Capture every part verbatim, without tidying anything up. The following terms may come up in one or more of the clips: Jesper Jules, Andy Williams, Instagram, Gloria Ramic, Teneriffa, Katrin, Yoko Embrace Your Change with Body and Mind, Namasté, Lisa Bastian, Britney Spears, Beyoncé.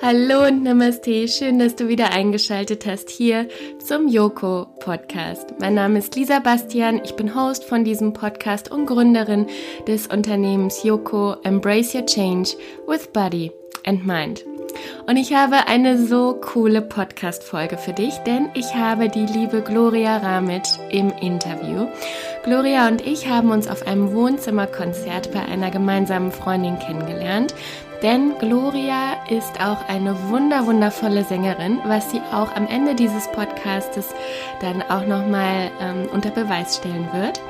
Hallo und Namaste, schön, dass du wieder eingeschaltet hast hier zum Yoko Podcast. Mein Name ist Lisa Bastian, ich bin Host von diesem Podcast und Gründerin des Unternehmens Yoko Embrace Your Change with Body and Mind. Und ich habe eine so coole Podcast-Folge für dich, denn ich habe die liebe Gloria Ramic im Interview. Gloria und ich haben uns auf einem Wohnzimmerkonzert bei einer gemeinsamen Freundin kennengelernt, denn Gloria ist auch eine wunderwundervolle Sängerin, was sie auch am Ende dieses Podcastes dann auch nochmal ähm, unter Beweis stellen wird.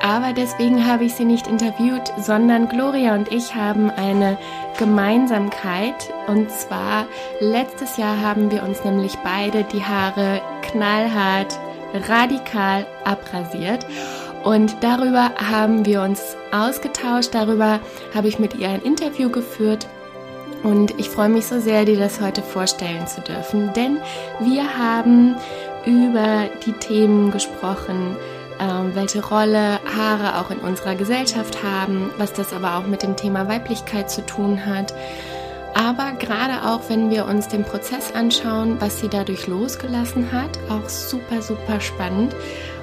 Aber deswegen habe ich sie nicht interviewt, sondern Gloria und ich haben eine Gemeinsamkeit. Und zwar, letztes Jahr haben wir uns nämlich beide die Haare knallhart, radikal abrasiert. Und darüber haben wir uns ausgetauscht, darüber habe ich mit ihr ein Interview geführt. Und ich freue mich so sehr, dir das heute vorstellen zu dürfen. Denn wir haben über die Themen gesprochen, welche Rolle Haare auch in unserer Gesellschaft haben, was das aber auch mit dem Thema Weiblichkeit zu tun hat. Aber gerade auch, wenn wir uns den Prozess anschauen, was sie dadurch losgelassen hat, auch super, super spannend.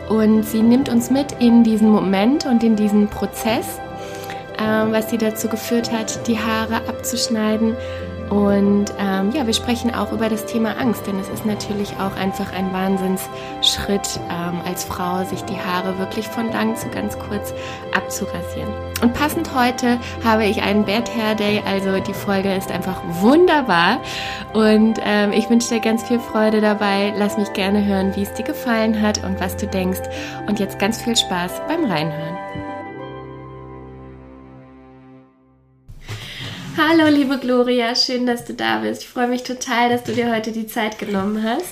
Und sie nimmt uns mit in diesen Moment und in diesen Prozess, äh, was sie dazu geführt hat, die Haare abzuschneiden. Und ähm, ja, wir sprechen auch über das Thema Angst, denn es ist natürlich auch einfach ein Wahnsinnsschritt ähm, als Frau, sich die Haare wirklich von lang zu ganz kurz abzurasieren. Und passend heute habe ich einen Bad Hair Day, also die Folge ist einfach wunderbar und ähm, ich wünsche dir ganz viel Freude dabei. Lass mich gerne hören, wie es dir gefallen hat und was du denkst. Und jetzt ganz viel Spaß beim Reinhören. Hallo liebe Gloria, schön, dass du da bist. Ich freue mich total, dass du dir heute die Zeit genommen hast.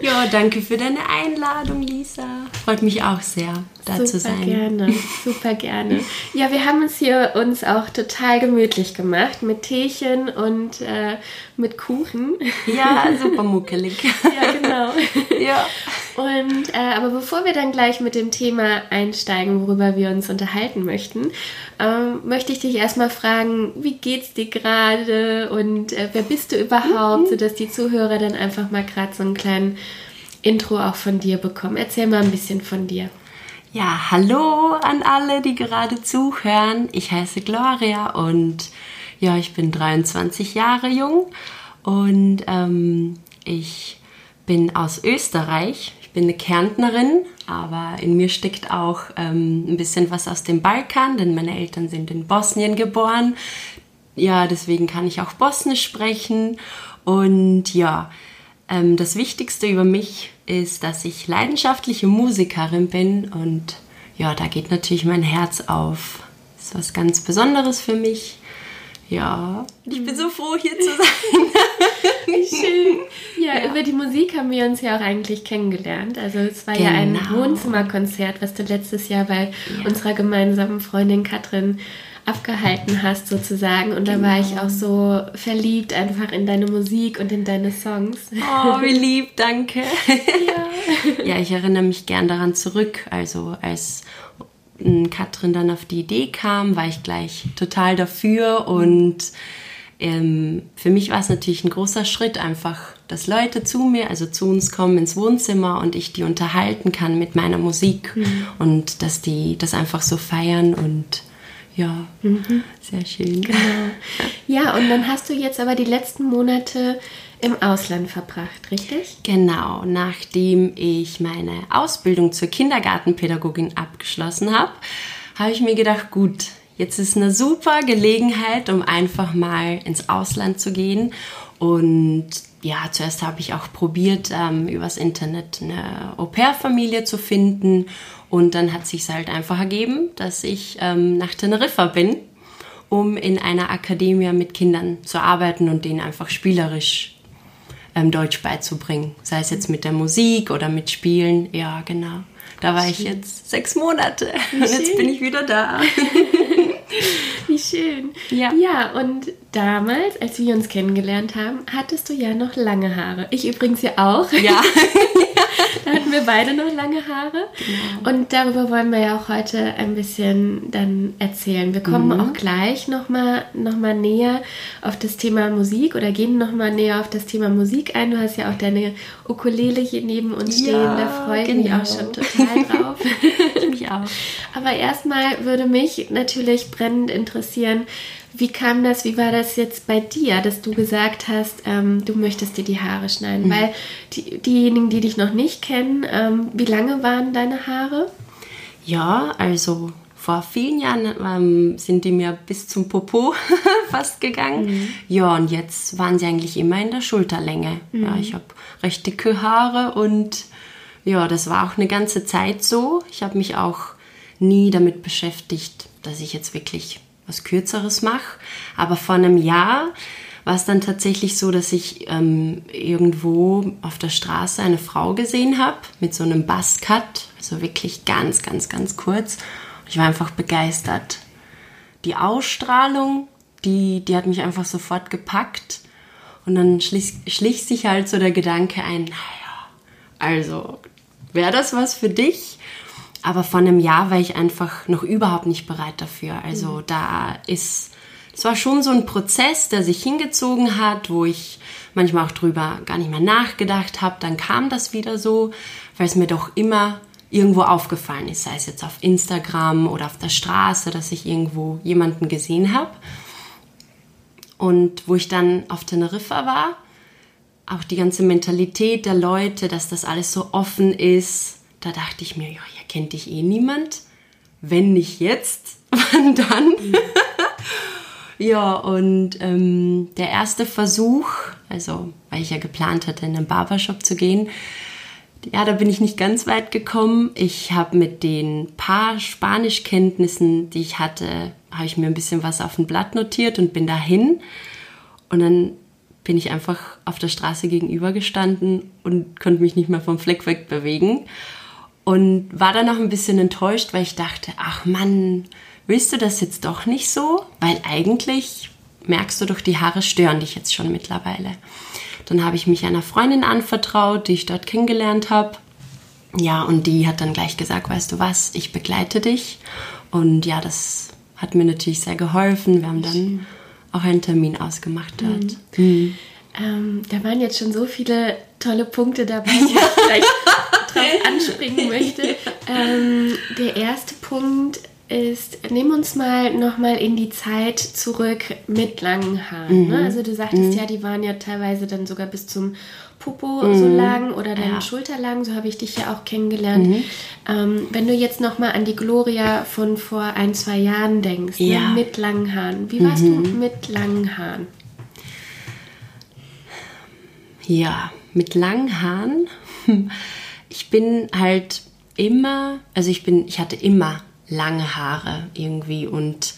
Ja, danke für deine Einladung, Lisa. Freut mich auch sehr, da super zu sein. Super gerne, super gerne. Ja, wir haben uns hier uns auch total gemütlich gemacht mit Teechen und äh, mit Kuchen. Ja, super muckelig. Ja, genau. Ja. Und, äh, aber bevor wir dann gleich mit dem Thema einsteigen, worüber wir uns unterhalten möchten, ähm, möchte ich dich erstmal fragen, wie geht's dir gerade und äh, wer bist du überhaupt, mhm. sodass die Zuhörer dann einfach mal gerade so einen kleinen Intro auch von dir bekommen. Erzähl mal ein bisschen von dir. Ja, hallo an alle, die gerade zuhören. Ich heiße Gloria und ja, ich bin dreiundzwanzig Jahre jung und ähm, ich bin aus Österreich. Ich bin eine Kärntnerin, aber in mir steckt auch ähm, ein bisschen was aus dem Balkan, denn meine Eltern sind in Bosnien geboren. Ja, deswegen kann ich auch Bosnisch sprechen. Und ja, ähm, das Wichtigste über mich ist, dass ich leidenschaftliche Musikerin bin. Und ja, da geht natürlich mein Herz auf. Das ist was ganz Besonderes für mich. Ja, ich bin so froh, hier zu sein. Wie schön. Ja, ja, über die Musik haben wir uns ja auch eigentlich kennengelernt. Also es war genau. ja ein Wohnzimmerkonzert, was du letztes Jahr bei ja. unserer gemeinsamen Freundin Katrin abgehalten hast sozusagen. Und da genau. war ich auch so verliebt einfach in deine Musik und in deine Songs. Oh, wie lieb, danke. Ja, ja, ich erinnere mich gern daran zurück. Also als Katrin dann auf die Idee kam, war ich gleich total dafür und ähm, für mich war es natürlich ein großer Schritt, einfach, dass Leute zu mir, also zu uns kommen ins Wohnzimmer und ich die unterhalten kann mit meiner Musik mhm. und dass die das einfach so feiern und ja, mhm. sehr schön. Genau. Ja, und dann hast du jetzt aber die letzten Monate im Ausland verbracht, richtig? Genau, nachdem ich meine Ausbildung zur Kindergartenpädagogin abgeschlossen habe, habe ich mir gedacht, gut, jetzt ist eine super Gelegenheit, um einfach mal ins Ausland zu gehen. Und ja, zuerst habe ich auch probiert, ähm, übers Internet eine Au-pair-Familie zu finden. Und dann hat es sich halt einfach ergeben, dass ich ähm, nach Teneriffa bin, um in einer Akademie mit Kindern zu arbeiten und denen einfach spielerisch ähm, Deutsch beizubringen. Sei es jetzt mit der Musik oder mit Spielen. Ja, genau. Da war schön. Ich jetzt sechs Monate und jetzt bin ich wieder da. Wie schön. Ja. Ja, und damals, als wir uns kennengelernt haben, hattest du ja noch lange Haare. Ich übrigens ja auch. Ja. Da hatten wir beide noch lange Haare. Genau. Und darüber wollen wir ja auch heute ein bisschen dann erzählen. Wir kommen mhm. auch gleich nochmal noch mal näher auf das Thema Musik oder gehen nochmal näher auf das Thema Musik ein. Du hast ja auch deine Ukulele hier neben uns stehen. Ja, da freue ich genau. mich auch schon total drauf. Ich mich auch. Aber erstmal würde mich natürlich brennend interessieren, wie kam das, wie war das jetzt bei dir, dass du gesagt hast, ähm, du möchtest dir die Haare schneiden? Mhm. Weil die, diejenigen, die dich noch nicht kennen, ähm, wie lange waren deine Haare? Ja, also vor vielen Jahren ähm, sind die mir bis zum Popo fast gegangen. Mhm. Ja, und jetzt waren sie eigentlich immer in der Schulterlänge. Mhm. Ja, ich habe recht dicke Haare und ja, das war auch eine ganze Zeit so. Ich habe mich auch nie damit beschäftigt, dass ich jetzt wirklich was Kürzeres mache. Aber vor einem Jahr war es dann tatsächlich so, dass ich ähm, irgendwo auf der Straße eine Frau gesehen habe mit so einem Buzzcut, also wirklich ganz, ganz, ganz kurz. Ich war einfach begeistert. Die Ausstrahlung, die, die hat mich einfach sofort gepackt. Und dann schlich, schlich sich halt so der Gedanke ein, naja, also wäre das was für dich? Aber vor einem Jahr war ich einfach noch überhaupt nicht bereit dafür. Also mhm. da ist, es war schon so ein Prozess, der sich hingezogen hat, wo ich manchmal auch drüber gar nicht mehr nachgedacht habe. Dann kam das wieder so, weil es mir doch immer irgendwo aufgefallen ist. Sei es jetzt auf Instagram oder auf der Straße, dass ich irgendwo jemanden gesehen habe. Und wo ich dann auf Teneriffa war, auch die ganze Mentalität der Leute, dass das alles so offen ist, da dachte ich mir, ja, hier kennt dich eh niemand. Wenn nicht jetzt, wann dann? Mhm. Ja, und ähm, der erste Versuch, also weil ich ja geplant hatte, in einen Barbershop zu gehen, ja, da bin ich nicht ganz weit gekommen. Ich habe mit den paar Spanischkenntnissen, die ich hatte, habe ich mir ein bisschen was auf ein Blatt notiert und bin dahin. Und dann bin ich einfach auf der Straße gegenüber gestanden und konnte mich nicht mehr vom Fleck wegbewegen. Und war dann noch ein bisschen enttäuscht, weil ich dachte, ach Mann, willst du das jetzt doch nicht so? Weil eigentlich merkst du doch, die Haare stören dich jetzt schon mittlerweile. Dann habe ich mich einer Freundin anvertraut, die ich dort kennengelernt habe. Ja, und die hat dann gleich gesagt, weißt du was, ich begleite dich. Und ja, das hat mir natürlich sehr geholfen. Wir haben dann auch einen Termin ausgemacht dort. Mhm. Mhm. Ähm, da waren jetzt schon so viele tolle Punkte dabei, die ich vielleicht drauf anspringen möchte. Ja. Ähm, der erste Punkt ist, nimm uns mal nochmal in die Zeit zurück mit langen Haaren. Mhm. Ne? Also du sagtest mhm. ja, die waren ja teilweise dann sogar bis zum Popo mhm. so lang oder deine ja. Schulterlang, so habe ich dich ja auch kennengelernt. Mhm. Ähm, wenn du jetzt nochmal an die Gloria von vor ein, zwei Jahren denkst, ja. ne? mit langen Haaren. Wie warst mhm. du mit langen Haaren? Ja, mit langen Haaren. Ich bin halt immer, also ich bin, ich hatte immer lange Haare irgendwie und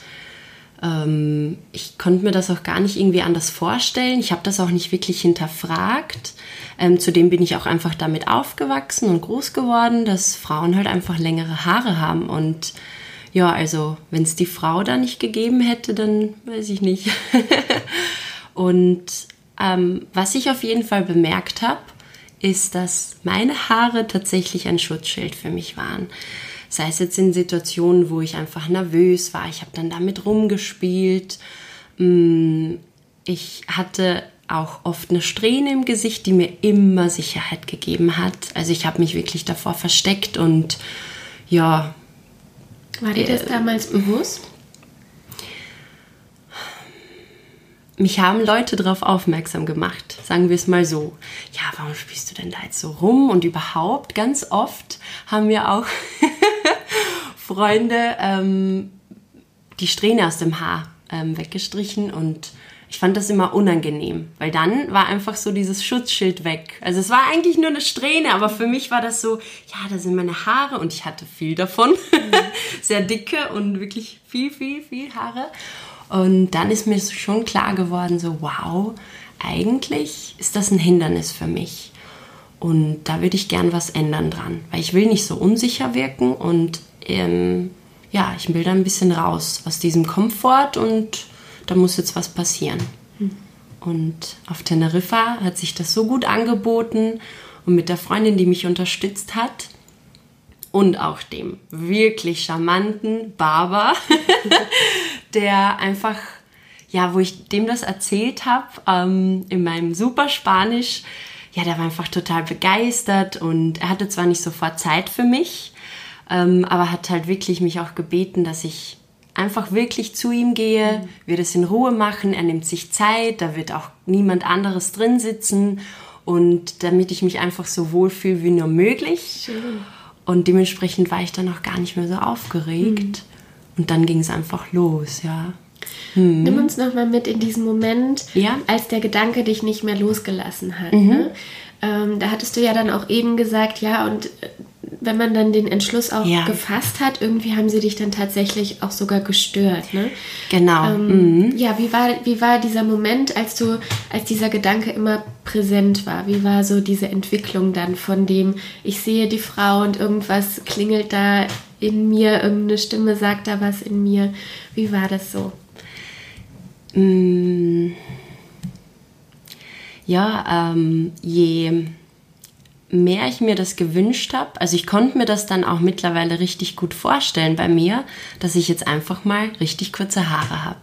ähm, ich konnte mir das auch gar nicht irgendwie anders vorstellen. Ich habe das auch nicht wirklich hinterfragt. Ähm, zudem bin ich auch einfach damit aufgewachsen und groß geworden, dass Frauen halt einfach längere Haare haben. Und ja, also wenn es die Frau da nicht gegeben hätte, dann weiß ich nicht. Und Ähm, was ich auf jeden Fall bemerkt habe, ist, dass meine Haare tatsächlich ein Schutzschild für mich waren. Sei es jetzt in Situationen, wo ich einfach nervös war. Ich habe dann damit rumgespielt. Ich hatte auch oft eine Strähne im Gesicht, die mir immer Sicherheit gegeben hat. Also ich habe mich wirklich davor versteckt und ja. War dir das äh, damals bewusst? Mich haben Leute darauf aufmerksam gemacht, sagen wir es mal so. Ja, warum spielst du denn da jetzt so rum? Und überhaupt, ganz oft haben wir auch Freunde ähm, die Strähne aus dem Haar ähm, weggestrichen. Und ich fand das immer unangenehm, weil dann war einfach so dieses Schutzschild weg. Also es war eigentlich nur eine Strähne, aber für mich war das so, ja, da sind meine Haare und ich hatte viel davon. Sehr dicke und wirklich viel, viel, viel Haare. Und dann ist mir schon klar geworden, so wow, eigentlich ist das ein Hindernis für mich. Und da würde ich gern was ändern dran, weil ich will nicht so unsicher wirken und ähm, ja, ich will da ein bisschen raus aus diesem Komfort und da muss jetzt was passieren. Mhm. Und auf Teneriffa hat sich das so gut angeboten und mit der Freundin, die mich unterstützt hat und auch dem wirklich charmanten Barber, der einfach, ja, wo ich dem das erzählt habe, ähm, in meinem super Spanisch, ja, der war einfach total begeistert und er hatte zwar nicht sofort Zeit für mich, ähm, aber hat halt wirklich mich auch gebeten, dass ich einfach wirklich zu ihm gehe, mhm. wir das in Ruhe machen, er nimmt sich Zeit, da wird auch niemand anderes drin sitzen und damit ich mich einfach so wohlfühle wie nur möglich. Schön. Und dementsprechend war ich dann auch gar nicht mehr so aufgeregt mhm. und dann ging es einfach los, ja. Mhm. Nimm uns nochmal mit in diesen Moment, ja. als der Gedanke dich nicht mehr losgelassen hat. Mhm. Ne? Ähm, da hattest du ja dann auch eben gesagt, ja, und wenn man dann den Entschluss auch ja. gefasst hat, irgendwie haben sie dich dann tatsächlich auch sogar gestört, ne? Genau. Ähm, mhm. Ja, wie war, wie war dieser Moment, als du, als dieser Gedanke immer präsent war? Wie war so diese Entwicklung dann von dem, ich sehe die Frau und irgendwas klingelt da in mir, irgendeine Stimme sagt da was in mir. Wie war das so? Ja, ähm, je mehr ich mir das gewünscht habe, also ich konnte mir das dann auch mittlerweile richtig gut vorstellen bei mir, dass ich jetzt einfach mal richtig kurze Haare habe.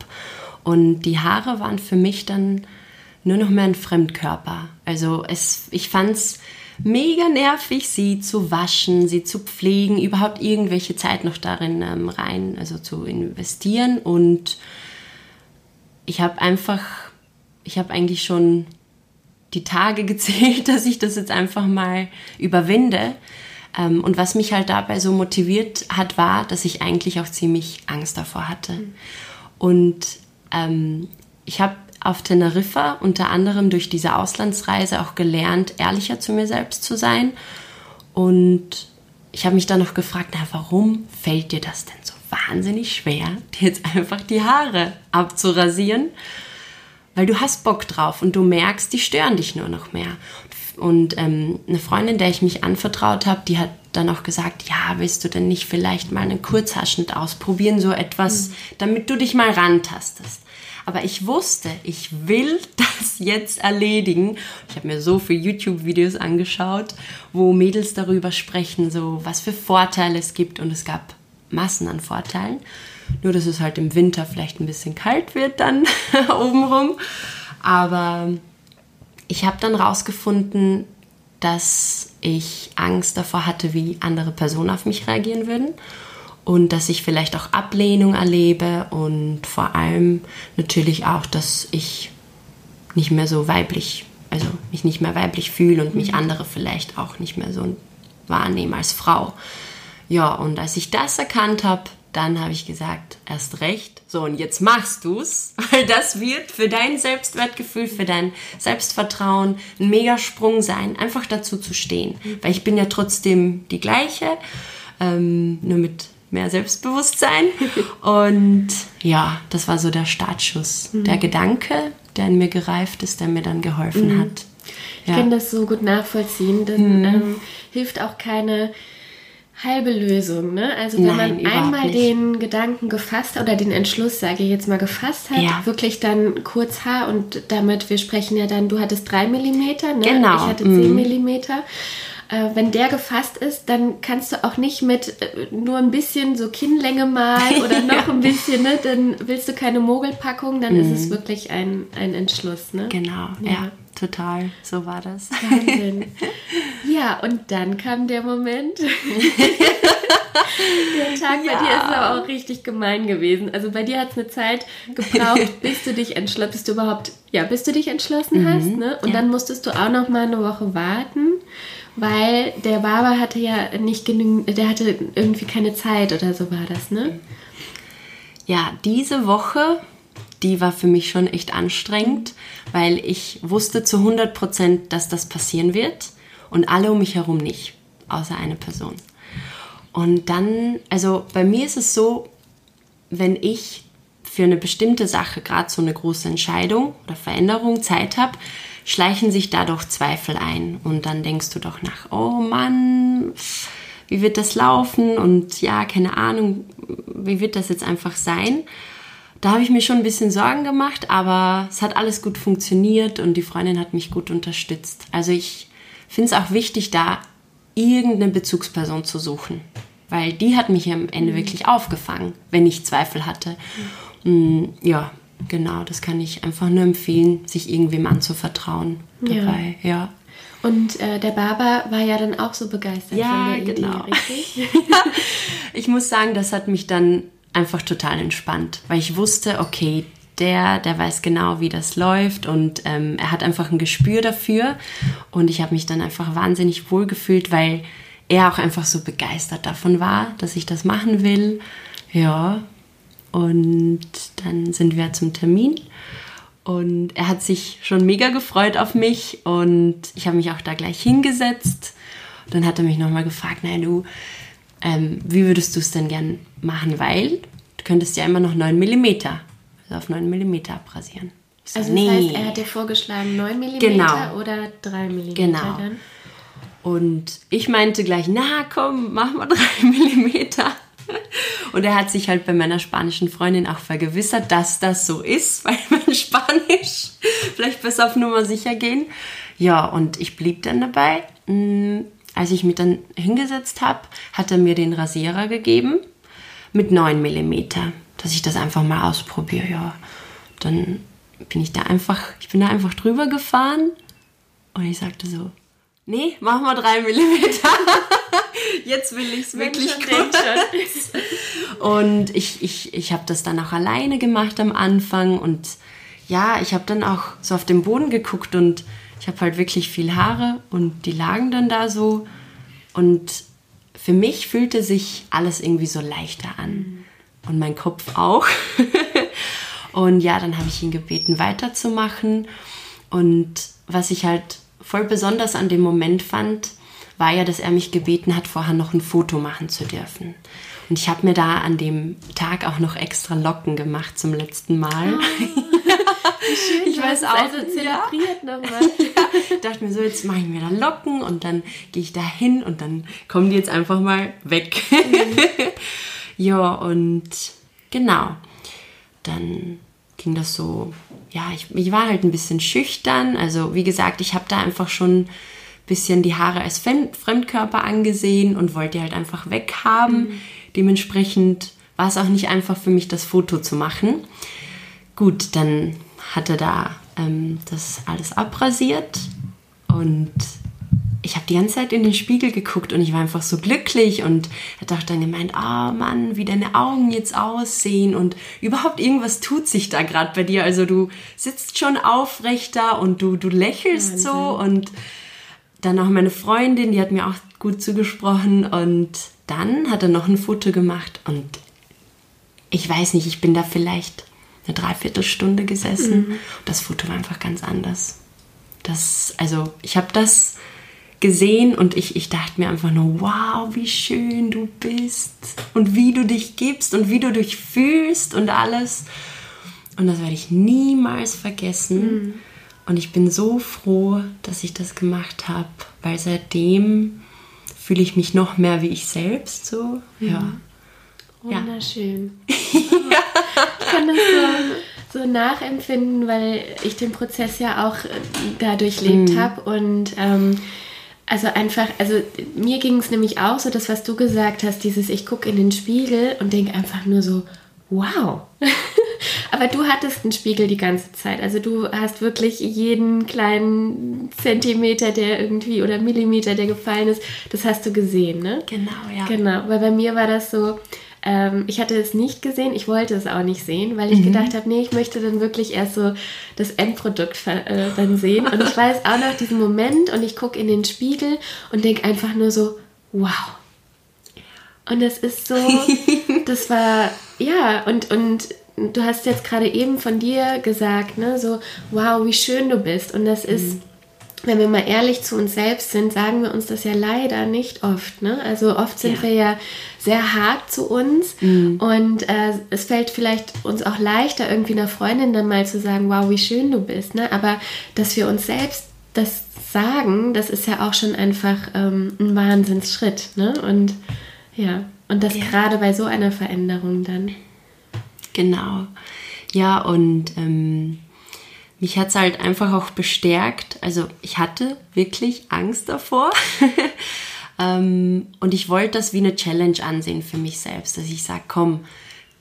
Und die Haare waren für mich dann nur noch mehr ein Fremdkörper. Also es, ich fand's mega nervig, sie zu waschen, sie zu pflegen, überhaupt irgendwelche Zeit noch darin ähm, rein, also zu investieren. Und ich habe einfach, ich habe eigentlich schon die Tage gezählt, dass ich das jetzt einfach mal überwinde. Und was mich halt dabei so motiviert hat, war, dass ich eigentlich auch ziemlich Angst davor hatte. Mhm. Und ähm, ich habe auf Teneriffa unter anderem durch diese Auslandsreise auch gelernt, ehrlicher zu mir selbst zu sein. Und ich habe mich dann noch gefragt, na, warum fällt dir das denn so wahnsinnig schwer, dir jetzt einfach die Haare abzurasieren, weil du hast Bock drauf und du merkst, die stören dich nur noch mehr. Und ähm, eine Freundin, der ich mich anvertraut habe, die hat dann auch gesagt, ja, willst du denn nicht vielleicht mal einen Kurzhaarschnitt ausprobieren, so etwas, mhm. damit du dich mal rantastest. Aber ich wusste, ich will das jetzt erledigen. Ich habe mir so viele YouTube-Videos angeschaut, wo Mädels darüber sprechen, so was für Vorteile es gibt und es gab Massen an Vorteilen. Nur, dass es halt im Winter vielleicht ein bisschen kalt wird dann obenrum. Aber ich habe dann rausgefunden, dass ich Angst davor hatte, wie andere Personen auf mich reagieren würden. Und dass ich vielleicht auch Ablehnung erlebe. Und vor allem natürlich auch, dass ich nicht mehr so weiblich, also mich nicht mehr weiblich fühle und mich andere vielleicht auch nicht mehr so wahrnehmen als Frau. Ja, und als ich das erkannt habe, dann habe ich gesagt, erst recht. So, und jetzt machst du's, weil das wird für dein Selbstwertgefühl, für dein Selbstvertrauen ein Megasprung sein, einfach dazu zu stehen. Weil ich bin ja trotzdem die gleiche, ähm, nur mit mehr Selbstbewusstsein. Und ja, das war so der Startschuss, mhm. der Gedanke, der in mir gereift ist, der mir dann geholfen mhm. hat. Ja. Ich kann das so gut nachvollziehen, denn mhm. ähm, hilft auch keine halbe Lösung, ne? Also wenn Nein, man einmal nicht. den Gedanken gefasst oder den Entschluss, sage ich jetzt mal, gefasst hat, ja. wirklich dann Kurzhaar und damit, wir sprechen ja dann, du hattest drei Millimeter, ne? Genau. Ich hatte zehn mm. Millimeter. Äh, wenn der gefasst ist, dann kannst du auch nicht mit äh, nur ein bisschen so Kinnlänge mal oder noch ja. ein bisschen, ne? Dann willst du keine Mogelpackung, dann mm. ist es wirklich ein, ein Entschluss, ne? Genau, ja. ja. Total, so war das. Wahnsinn. Ja, und dann kam der Moment. Der Tag ja. bei dir ist aber auch richtig gemein gewesen. Also bei dir hat es eine Zeit gebraucht, bis du dich entschlossen, bis du überhaupt, ja, bis du dich entschlossen mhm. hast, ne? Und ja. dann musstest du auch noch mal eine Woche warten, weil der Barber hatte ja nicht genügend, der hatte irgendwie keine Zeit oder so war das, ne? Ja, diese Woche, die war für mich schon echt anstrengend, weil ich wusste zu hundert Prozent, dass das passieren wird und alle um mich herum nicht, außer eine Person. Und dann, also bei mir ist es so, wenn ich für eine bestimmte Sache, gerade so eine große Entscheidung oder Veränderung, Zeit habe, schleichen sich dadurch Zweifel ein. Und dann denkst du doch nach, oh Mann, wie wird das laufen? Und ja, keine Ahnung, wie wird das jetzt einfach sein? Da habe ich mir schon ein bisschen Sorgen gemacht, aber es hat alles gut funktioniert und die Freundin hat mich gut unterstützt. Also ich finde es auch wichtig, da irgendeine Bezugsperson zu suchen, weil die hat mich am Ende wirklich aufgefangen, wenn ich Zweifel hatte. Ja, genau, das kann ich einfach nur empfehlen, sich irgendwem anzuvertrauen dabei, ja. ja. Und äh, der Barber war ja dann auch so begeistert ja, von der genau. Idee, richtig? Ich muss sagen, das hat mich dann einfach total entspannt, weil ich wusste, okay, der, der weiß genau, wie das läuft und ähm, er hat einfach ein Gespür dafür und ich habe mich dann einfach wahnsinnig wohlgefühlt, weil er auch einfach so begeistert davon war, dass ich das machen will. Ja, und dann sind wir zum Termin. Und er hat sich schon mega gefreut auf mich und ich habe mich auch da gleich hingesetzt. Und dann hat er mich nochmal gefragt, na du, ähm, wie würdest du es denn gern machen? Weil du könntest ja immer noch neun Millimeter, also auf neun Millimeter abrasieren. So, also das nee. heißt, er hat dir vorgeschlagen neun Millimeter genau. oder drei Millimeter genau. dann? Und ich meinte gleich, na komm, mach mal drei Millimeter. Und er hat sich halt bei meiner spanischen Freundin auch vergewissert, dass das so ist, weil mein Spanisch vielleicht besser auf Nummer sicher gehen. Ja, und ich blieb dann dabei. Als ich mich dann hingesetzt habe, hat er mir den Rasierer gegeben mit neun Millimeter, dass ich das einfach mal ausprobiere. Ja, dann bin ich da einfach, ich bin da einfach drüber gefahren und ich sagte so, nee, mach mal drei Millimeter. Jetzt will ich es wirklich kurz. Und ich, ich, ich habe das dann auch alleine gemacht am Anfang. Und ja, ich habe dann auch so auf den Boden geguckt. Und ich habe halt wirklich viel Haare. Und die lagen dann da so. Und für mich fühlte sich alles irgendwie so leichter an. Und mein Kopf auch. Und ja, dann habe ich ihn gebeten, weiterzumachen. Und was ich halt voll besonders an dem Moment fand, war ja, dass er mich gebeten hat, vorher noch ein Foto machen zu dürfen. Und ich habe mir da an dem Tag auch noch extra Locken gemacht zum letzten Mal. Oh, wie schön, ich weiß auch, also zelebriert ja. nochmal. Ja, ich dachte mir so, jetzt mache ich mir da Locken und dann gehe ich da hin und dann kommen die jetzt einfach mal weg. Mhm. Ja, und genau. Dann ging das so, ja, ich, ich war halt ein bisschen schüchtern. Also wie gesagt, ich habe da einfach schon ein bisschen die Haare als Fremdkörper angesehen und wollte die halt einfach weghaben. Mhm. Dementsprechend war es auch nicht einfach für mich, das Foto zu machen. Gut, dann hat er da ähm, das alles abrasiert und ich habe die ganze Zeit in den Spiegel geguckt und ich war einfach so glücklich und hat auch dann gemeint, ah, Mann, wie deine Augen jetzt aussehen und überhaupt irgendwas tut sich da gerade bei dir. Also du sitzt schon aufrecht da und du, du lächelst Wahnsinn. So und dann auch meine Freundin, die hat mir auch gut zugesprochen und dann hat er noch ein Foto gemacht und ich weiß nicht, ich bin da vielleicht eine Dreiviertelstunde gesessen. Mhm. Das Foto war einfach ganz anders. Das, also ich habe das gesehen und ich, ich dachte mir einfach nur, wow, wie schön du bist und wie du dich gibst und wie du dich fühlst und alles. Und das werde ich niemals vergessen. Mhm. Und ich bin so froh, dass ich das gemacht habe, weil seitdem fühle ich mich noch mehr wie ich selbst. So. Mhm. Ja. Wunderschön. Ja. Ich kann das so... so nachempfinden, weil ich den Prozess ja auch dadurch lebt mm. habe und ähm, also einfach, also mir ging es nämlich auch so, das, was du gesagt hast, dieses ich gucke in den Spiegel und denke einfach nur so, wow. Aber du hattest einen Spiegel die ganze Zeit, also du hast wirklich jeden kleinen Zentimeter, der irgendwie oder Millimeter, der gefallen ist, das hast du gesehen, ne? Genau, ja. Genau, weil bei mir war das so, ich hatte es nicht gesehen, ich wollte es auch nicht sehen, weil ich mhm. gedacht habe, nee, ich möchte dann wirklich erst so das Endprodukt äh, dann sehen. Und ich weiß auch noch diesen Moment und ich gucke in den Spiegel und denke einfach nur so, wow. Und das ist so, das war, ja, und, und du hast jetzt gerade eben von dir gesagt, ne, so, wow, wie schön du bist. Und das mhm. ist... wenn wir mal ehrlich zu uns selbst sind, sagen wir uns das ja leider nicht oft. Ne? Also oft sind ja. wir ja sehr hart zu uns mhm. und äh, es fällt vielleicht uns auch leichter, irgendwie einer Freundin dann mal zu sagen, wow, wie schön du bist. Ne? Aber dass wir uns selbst das sagen, das ist ja auch schon einfach ähm, ein Wahnsinnsschritt. Ne? Und ja, und das ja. gerade bei so einer Veränderung dann. Genau. Ja, und ähm mich hat es halt einfach auch bestärkt. Also ich hatte wirklich Angst davor. ähm, und ich wollte das wie eine Challenge ansehen für mich selbst, dass ich sage, komm,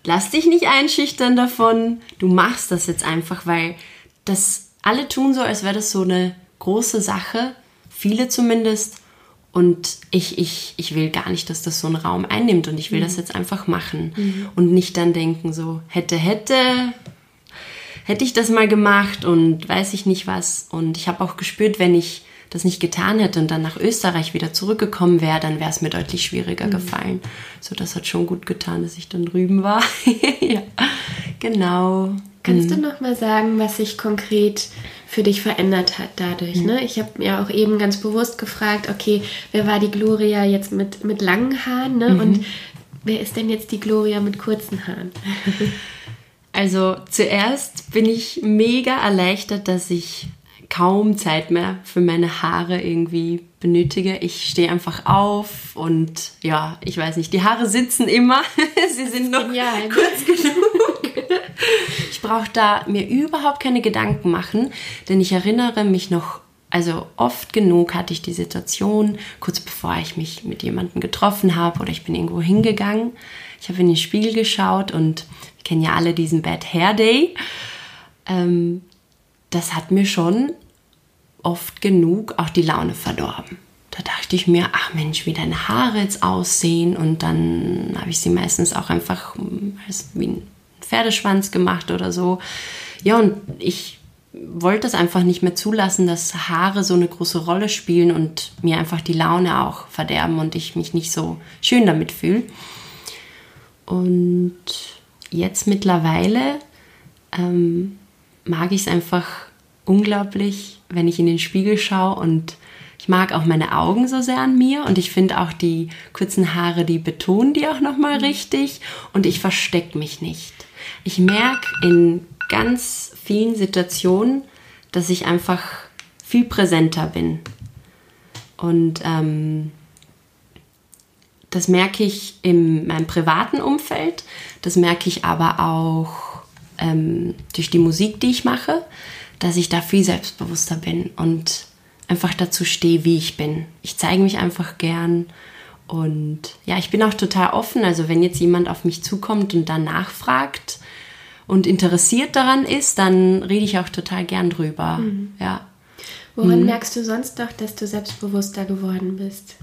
lass dich nicht einschüchtern davon, du machst das jetzt einfach, weil das alle tun so, als wäre das so eine große Sache, viele zumindest. Und ich, ich, ich will gar nicht, dass das so einen Raum einnimmt und ich will mhm. das jetzt einfach machen mhm. und nicht dann denken so, hätte, hätte, hätte ich das mal gemacht und weiß ich nicht was. Und ich habe auch gespürt, wenn ich das nicht getan hätte und dann nach Österreich wieder zurückgekommen wäre, dann wäre es mir deutlich schwieriger mhm. gefallen. So, das hat schon gut getan, dass ich dann drüben war. Ja, genau. Kannst mhm. du noch mal sagen, was sich konkret für dich verändert hat dadurch? Mhm. Ne? Ich habe mir auch eben ganz bewusst gefragt, okay, wer war die Gloria jetzt mit, mit langen Haaren? Ne? Mhm. Und wer ist denn jetzt die Gloria mit kurzen Haaren? Also zuerst bin ich mega erleichtert, dass ich kaum Zeit mehr für meine Haare irgendwie benötige. Ich stehe einfach auf und ja, ich weiß nicht, die Haare sitzen immer. Sie sind noch genial. Kurz genug. Ich brauche da mir überhaupt keine Gedanken machen, denn ich erinnere mich noch, also oft genug hatte ich die Situation, kurz bevor ich mich mit jemandem getroffen habe oder ich bin irgendwo hingegangen, ich habe in den Spiegel geschaut und wir kennen ja alle diesen Bad Hair Day. Ähm, das hat mir schon oft genug auch die Laune verdorben. Da dachte ich mir, ach Mensch, wie deine Haare jetzt aussehen, und dann habe ich sie meistens auch einfach als wie ein Pferdeschwanz gemacht oder so. Ja, und ich wollte das einfach nicht mehr zulassen, dass Haare so eine große Rolle spielen und mir einfach die Laune auch verderben und ich mich nicht so schön damit fühle. Und jetzt mittlerweile ähm, mag ich es einfach unglaublich, wenn ich in den Spiegel schaue, und ich mag auch meine Augen so sehr an mir, und ich finde auch die kurzen Haare, die betonen die auch nochmal richtig, und ich verstecke mich nicht. Ich merke in ganz vielen Situationen, dass ich einfach viel präsenter bin. Und ähm, das merke ich in meinem privaten Umfeld, das merke ich aber auch ähm, durch die Musik, die ich mache, dass ich da viel selbstbewusster bin und einfach dazu stehe, wie ich bin. Ich zeige mich einfach gern. Und ja, ich bin auch total offen. Also wenn jetzt jemand auf mich zukommt und dann nachfragt und interessiert daran ist, dann rede ich auch total gern drüber. Mhm. Ja. Woran mhm. merkst du sonst noch, dass du selbstbewusster geworden bist?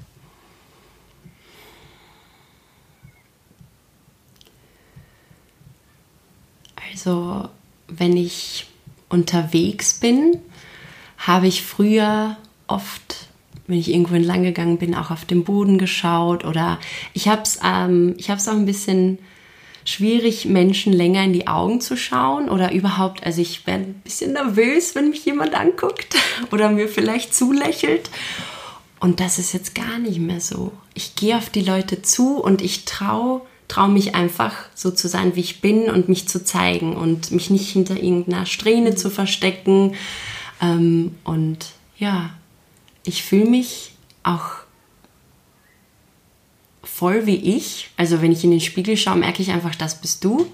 Also wenn ich unterwegs bin, habe ich früher oft, wenn ich irgendwo entlang gegangen bin, auch auf den Boden geschaut, oder ich habe es ähm, ich habe es auch ein bisschen schwierig, Menschen länger in die Augen zu schauen oder überhaupt, also ich werde ein bisschen nervös, wenn mich jemand anguckt oder mir vielleicht zulächelt, und das ist jetzt gar nicht mehr so. Ich gehe auf die Leute zu und ich traue traue mich einfach so zu sein, wie ich bin, und mich zu zeigen und mich nicht hinter irgendeiner Strähne zu verstecken. Ähm, und ja, ich fühle mich auch voll wie ich. Also wenn ich in den Spiegel schaue, merke ich einfach, das bist du.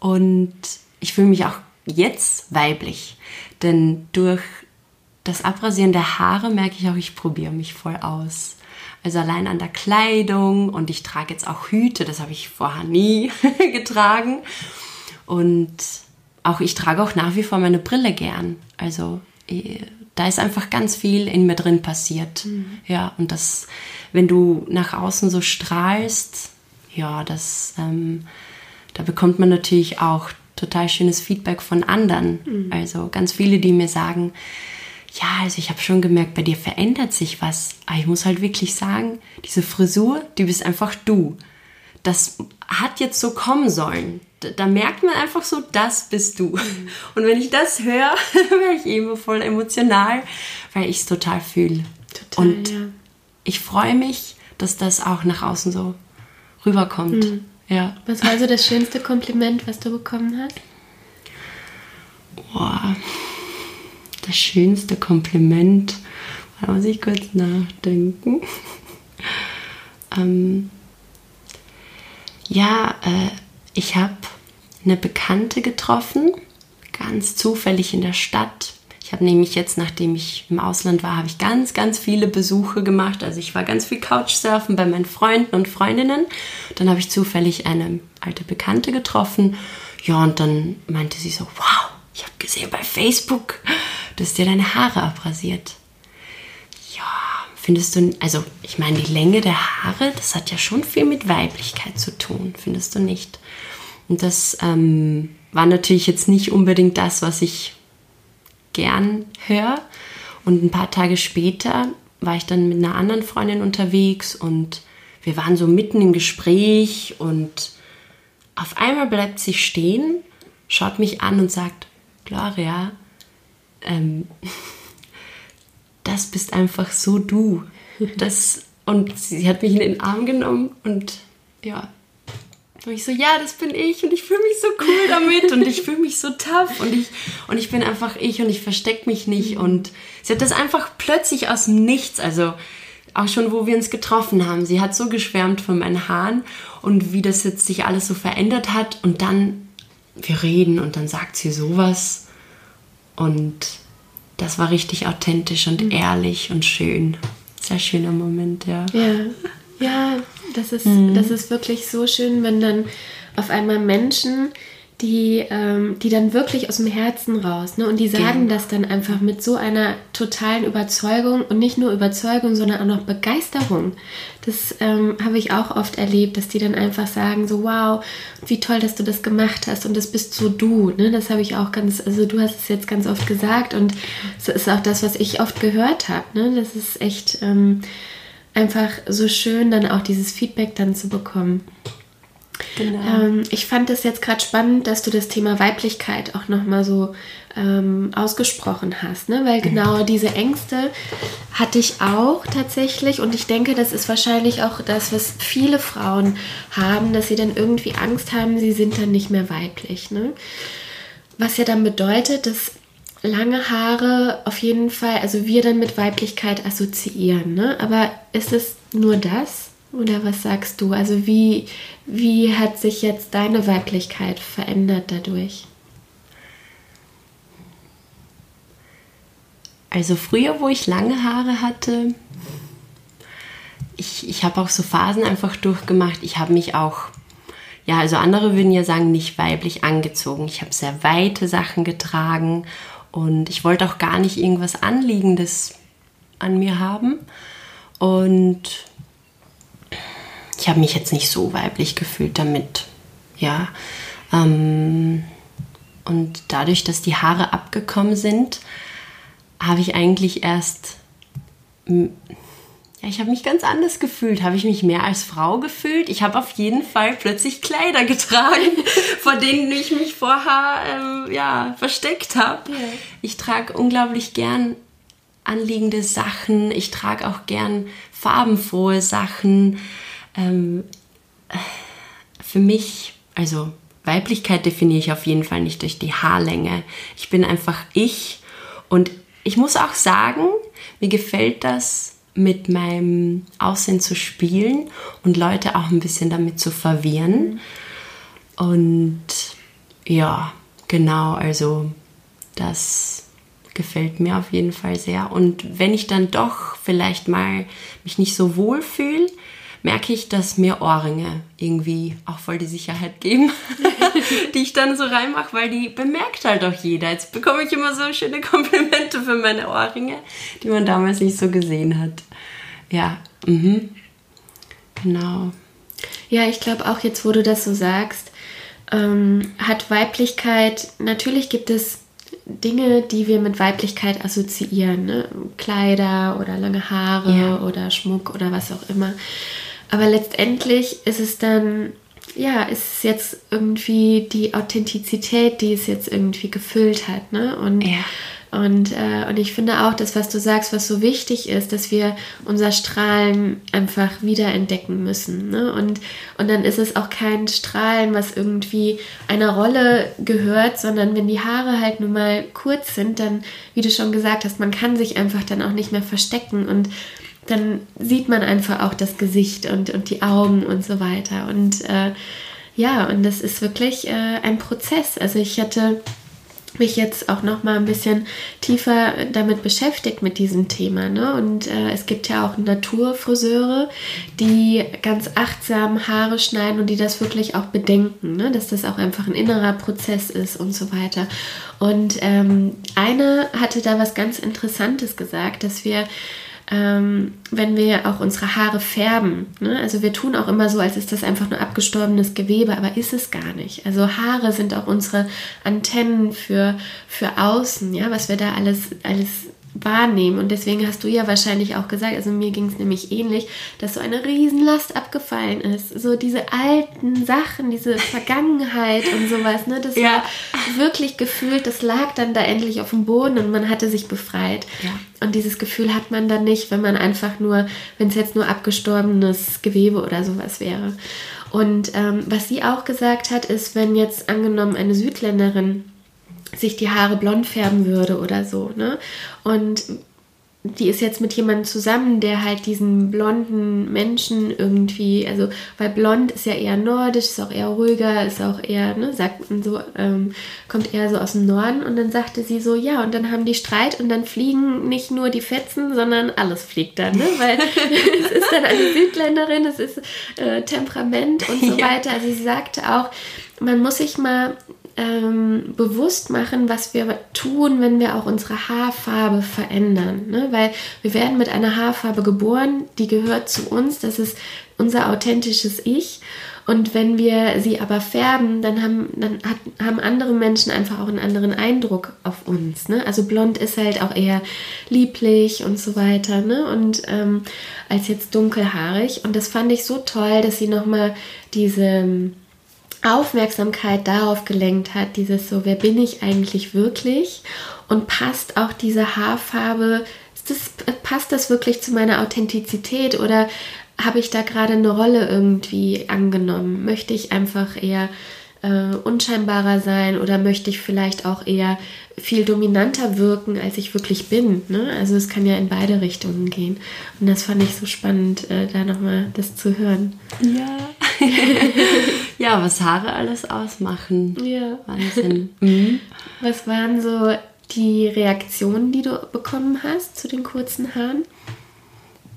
Und ich fühle mich auch jetzt weiblich. Denn durch das Abrasieren der Haare merke ich auch, ich probiere mich voll aus. Also allein an der Kleidung, und ich trage jetzt auch Hüte, das habe ich vorher nie getragen. Und auch ich trage auch nach wie vor meine Brille gern. Also da ist einfach ganz viel in mir drin passiert. Mhm. Ja, und das, wenn du nach außen so strahlst, ja, das, ähm, da bekommt man natürlich auch total schönes Feedback von anderen. Mhm. Also ganz viele, die mir sagen, ja, also ich habe schon gemerkt, bei dir verändert sich was. Aber ich muss halt wirklich sagen, diese Frisur, die bist einfach du. Das hat jetzt so kommen sollen. Da merkt man einfach so, das bist du. Und wenn ich das höre, werde ich eben voll emotional, weil ich es total fühle. Total, und ja. Ich freue mich, dass das auch nach außen so rüberkommt. Mhm. Ja. Was war also das schönste Kompliment, was du bekommen hast? Boah, das schönste Kompliment, da muss ich kurz nachdenken. ähm, ja, äh, ich habe eine Bekannte getroffen, ganz zufällig in der Stadt. Ich habe nämlich jetzt, nachdem ich im Ausland war, habe ich ganz, ganz viele Besuche gemacht. Also ich war ganz viel Couchsurfen bei meinen Freunden und Freundinnen. Dann habe ich zufällig eine alte Bekannte getroffen. Ja, und dann meinte sie so, wow, ich habe gesehen bei Facebook, du hast dir deine Haare abrasiert. Ja, findest du, also ich meine, die Länge der Haare, das hat ja schon viel mit Weiblichkeit zu tun, findest du nicht? Und das ähm, war natürlich jetzt nicht unbedingt das, was ich gern höre. Und ein paar Tage später war ich dann mit einer anderen Freundin unterwegs und wir waren so mitten im Gespräch und auf einmal bleibt sie stehen, schaut mich an und sagt, Gloria, ähm, das bist einfach so du. Das, und sie hat mich in den Arm genommen und ja, und ich so, ja, das bin ich und ich fühle mich so cool damit und ich fühle mich so tough und ich, und ich bin einfach ich und ich verstecke mich nicht. Und sie hat das einfach plötzlich aus dem Nichts, also auch schon, wo wir uns getroffen haben, sie hat so geschwärmt von meinen Haaren und wie das jetzt sich alles so verändert hat. Und dann, wir reden und dann sagt sie sowas und das war richtig authentisch und ehrlich und schön. Sehr schöner Moment, ja. Ja. Ja, das ist, mhm. das ist wirklich so schön, wenn dann auf einmal Menschen, die, ähm, die dann wirklich aus dem Herzen raus, ne, und die sagen ja. das dann einfach mit so einer totalen Überzeugung und nicht nur Überzeugung, sondern auch noch Begeisterung. Das ähm, habe ich auch oft erlebt, dass die dann einfach sagen so, wow, wie toll, dass du das gemacht hast und das bist so du, ne, das habe ich auch ganz, also du hast es jetzt ganz oft gesagt und das ist auch das, was ich oft gehört habe, ne, das ist echt... Ähm, einfach so schön, dann auch dieses Feedback dann zu bekommen. Genau. Ähm, ich fand es jetzt gerade spannend, dass du das Thema Weiblichkeit auch nochmal so ähm, ausgesprochen hast, ne? Weil genau diese Ängste hatte ich auch tatsächlich und ich denke, das ist wahrscheinlich auch das, was viele Frauen haben, dass sie dann irgendwie Angst haben, sie sind dann nicht mehr weiblich, ne? Was ja dann bedeutet, dass lange Haare auf jeden Fall, also wir dann mit Weiblichkeit assoziieren, ne? Aber ist es nur das oder was sagst du? Also wie, wie hat sich jetzt deine Weiblichkeit verändert dadurch? Also früher, wo ich lange Haare hatte, ich, ich habe auch so Phasen einfach durchgemacht. Ich habe mich auch, ja, also andere würden ja sagen, nicht weiblich angezogen. Ich habe sehr weite Sachen getragen. Und ich wollte auch gar nicht irgendwas Anliegendes an mir haben. Und ich habe mich jetzt nicht so weiblich gefühlt damit. Ja. Und dadurch, dass die Haare abgekommen sind, habe ich eigentlich erst... Ich habe mich ganz anders gefühlt. Habe ich mich mehr als Frau gefühlt? Ich habe auf jeden Fall plötzlich Kleider getragen, vor denen ich mich vorher äh, ja, versteckt habe. Yeah. Ich trage unglaublich gern anliegende Sachen. Ich trage auch gern farbenfrohe Sachen. Ähm, für mich, also Weiblichkeit definiere ich auf jeden Fall nicht durch die Haarlänge. Ich bin einfach ich. Und ich muss auch sagen, mir gefällt das, mit meinem Aussehen zu spielen und Leute auch ein bisschen damit zu verwirren. Und ja, genau, also das gefällt mir auf jeden Fall sehr. Und wenn ich dann doch vielleicht mal mich nicht so wohl fühle, merke ich, dass mir Ohrringe irgendwie auch voll die Sicherheit geben, die ich dann so reinmache, weil die bemerkt halt auch jeder. Jetzt bekomme ich immer so schöne Komplimente für meine Ohrringe, die man damals nicht so gesehen hat. Ja, mhm. Genau. Ja, ich glaube auch jetzt, wo du das so sagst, ähm, hat Weiblichkeit, natürlich gibt es Dinge, die wir mit Weiblichkeit assoziieren, ne? Kleider oder lange Haare ja. oder Schmuck oder was auch immer. Aber letztendlich ist es dann, ja, ist es jetzt irgendwie die Authentizität, die es jetzt irgendwie gefüllt hat, ne? Und, ja. und, äh, und ich finde auch, das, was du sagst, was so wichtig ist, dass wir unser Strahlen einfach wiederentdecken müssen, ne? Und, und dann ist es auch kein Strahlen, was irgendwie einer Rolle gehört, sondern wenn die Haare halt nun mal kurz sind, dann, wie du schon gesagt hast, man kann sich einfach dann auch nicht mehr verstecken und dann sieht man einfach auch das Gesicht und, und die Augen und so weiter. Und äh, ja, und das ist wirklich äh, ein Prozess. Also ich hatte mich jetzt auch noch mal ein bisschen tiefer damit beschäftigt mit diesem Thema, ne? Und äh, es gibt ja auch Naturfriseure, die ganz achtsam Haare schneiden und die das wirklich auch bedenken, ne? Dass das auch einfach ein innerer Prozess ist und so weiter. Und ähm, eine hatte da was ganz Interessantes gesagt, dass wir Ähm, wenn wir auch unsere Haare färben, ne? Also wir tun auch immer so, als ist das einfach nur abgestorbenes Gewebe, aber ist es gar nicht. Also Haare sind auch unsere Antennen für, für außen, ja, was wir da alles, alles wahrnehmen. Und deswegen hast du ja wahrscheinlich auch gesagt, also mir ging es nämlich ähnlich, dass so eine Riesenlast abgefallen ist. So diese alten Sachen, diese Vergangenheit und sowas, ne? Das ja. war wirklich gefühlt, das lag dann da endlich auf dem Boden und man hatte sich befreit. Ja. Und dieses Gefühl hat man dann nicht, wenn man einfach nur, wenn es jetzt nur abgestorbenes Gewebe oder sowas wäre. Und ähm, was sie auch gesagt hat, ist, wenn jetzt angenommen eine Südländerin sich die Haare blond färben würde oder so, ne? Und die ist jetzt mit jemandem zusammen, der halt diesen blonden Menschen irgendwie, also weil blond ist ja eher nordisch, ist auch eher ruhiger, ist auch eher, ne, sagt so, ähm, kommt eher so aus dem Norden. Und dann sagte sie so, ja, und dann haben die Streit und dann fliegen nicht nur die Fetzen, sondern alles fliegt dann, ne? Weil es ist dann eine Südländerin, es ist äh, Temperament und so weiter. Also sie sagte auch, man muss sich mal Ähm, bewusst machen, was wir tun, wenn wir auch unsere Haarfarbe verändern, ne? Weil wir werden mit einer Haarfarbe geboren, die gehört zu uns, das ist unser authentisches Ich. Und wenn wir sie aber färben, dann haben, dann hat, haben andere Menschen einfach auch einen anderen Eindruck auf uns, ne? Also blond ist halt auch eher lieblich und so weiter, ne? Und ähm, als jetzt dunkelhaarig. Und das fand ich so toll, dass sie nochmal diese Aufmerksamkeit darauf gelenkt hat, dieses so, wer bin ich eigentlich wirklich, und passt auch diese Haarfarbe, ist das, passt das wirklich zu meiner Authentizität oder habe ich da gerade eine Rolle irgendwie angenommen? Möchte ich einfach eher äh, unscheinbarer sein oder möchte ich vielleicht auch eher viel dominanter wirken, als ich wirklich bin, ne? Also es kann ja in beide Richtungen gehen und das fand ich so spannend, äh, da nochmal das zu hören. Ja. Ja, was Haare alles ausmachen. Ja. Wahnsinn. Mhm. Was waren so die Reaktionen, die du bekommen hast zu den kurzen Haaren?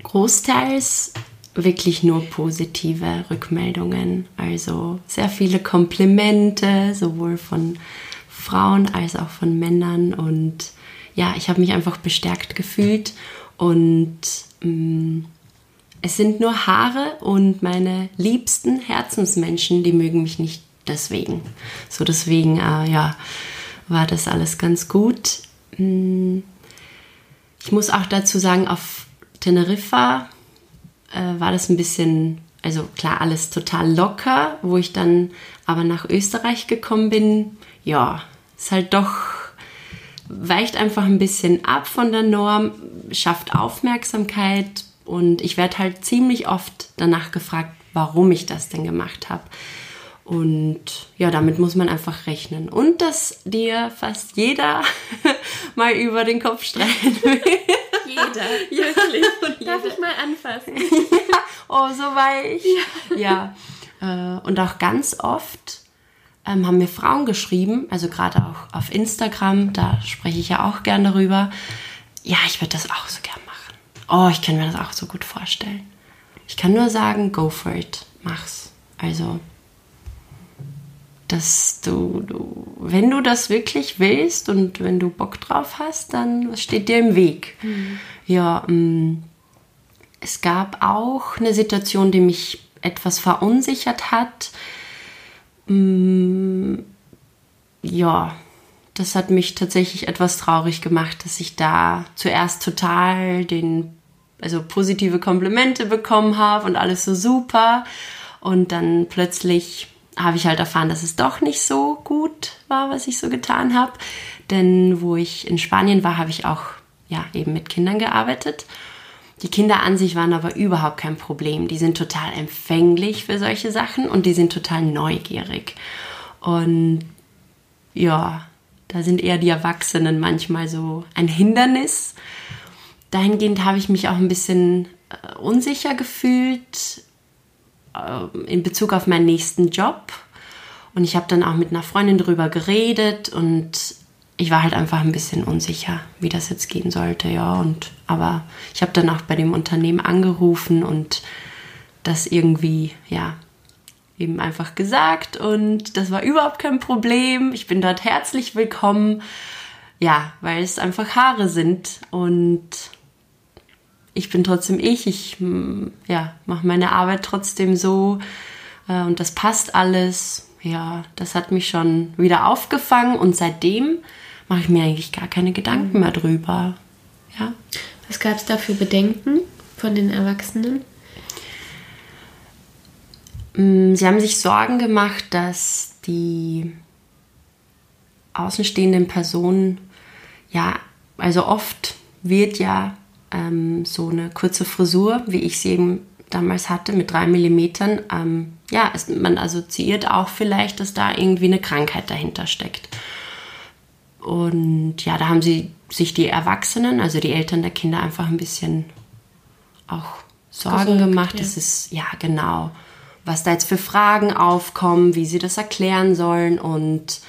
Großteils wirklich nur positive Rückmeldungen. Also sehr viele Komplimente, sowohl von Frauen als auch von Männern. Und ja, ich habe mich einfach bestärkt gefühlt. Und Mh, es sind nur Haare und meine liebsten Herzensmenschen, die mögen mich nicht deswegen. So deswegen, äh, ja, war das alles ganz gut. Ich muss auch dazu sagen, auf Teneriffa äh, war das ein bisschen, also klar, alles total locker, wo ich dann aber nach Österreich gekommen bin. Ja, ist halt doch, weicht einfach ein bisschen ab von der Norm, schafft Aufmerksamkeit. Und ich werde halt ziemlich oft danach gefragt, warum ich das denn gemacht habe. Und ja, damit muss man einfach rechnen. Und dass dir fast jeder mal über den Kopf streichen will. Jeder, wirklich. Darf jeder. Ich mal anfassen? Ja. Oh, so weich. Ja. ja. Und auch ganz oft haben mir Frauen geschrieben, also gerade auch auf Instagram, da spreche ich ja auch gern darüber. Ja, ich würde das auch so gern machen. Oh, ich kann mir das auch so gut vorstellen. Ich kann nur sagen, go for it, mach's. Also, dass du, du, wenn du das wirklich willst und wenn du Bock drauf hast, dann was steht dir im Weg? Mhm. Ja, mh, es gab auch eine Situation, die mich etwas verunsichert hat. Mh, ja, das hat mich tatsächlich etwas traurig gemacht, dass ich da zuerst total den also positive Komplimente bekommen habe und alles so super. Und dann plötzlich habe ich halt erfahren, dass es doch nicht so gut war, was ich so getan habe. Denn wo ich in Spanien war, habe ich auch ja eben mit Kindern gearbeitet. Die Kinder an sich waren aber überhaupt kein Problem. Die sind total empfänglich für solche Sachen und die sind total neugierig. Und ja, da sind eher die Erwachsenen manchmal so ein Hindernis. Dahingehend habe ich mich auch ein bisschen unsicher gefühlt in Bezug auf meinen nächsten Job. Und ich habe dann auch mit einer Freundin darüber geredet und ich war halt einfach ein bisschen unsicher, wie das jetzt gehen sollte, ja. Und aber ich habe dann auch bei dem Unternehmen angerufen und das irgendwie, ja, eben einfach gesagt. Und das war überhaupt kein Problem. Ich bin dort herzlich willkommen, ja, weil es einfach Haare sind und ich bin trotzdem ich, ich ja, mache meine Arbeit trotzdem so äh, und das passt alles. Ja, das hat mich schon wieder aufgefangen und seitdem mache ich mir eigentlich gar keine Gedanken mehr drüber. Ja. Was gab es da für Bedenken von den Erwachsenen? Sie haben sich Sorgen gemacht, dass die außenstehenden Personen, ja, also oft wird ja Ähm, so eine kurze Frisur, wie ich sie eben damals hatte, mit drei Millimetern, ähm, ja, es, man assoziiert auch vielleicht, dass da irgendwie eine Krankheit dahinter steckt. Und ja, da haben sie sich die Erwachsenen, also die Eltern der Kinder, einfach ein bisschen auch Sorgen Gesorgt, gemacht. Ja. Das ist, ja, genau, was da jetzt für Fragen aufkommen, wie sie das erklären sollen. Und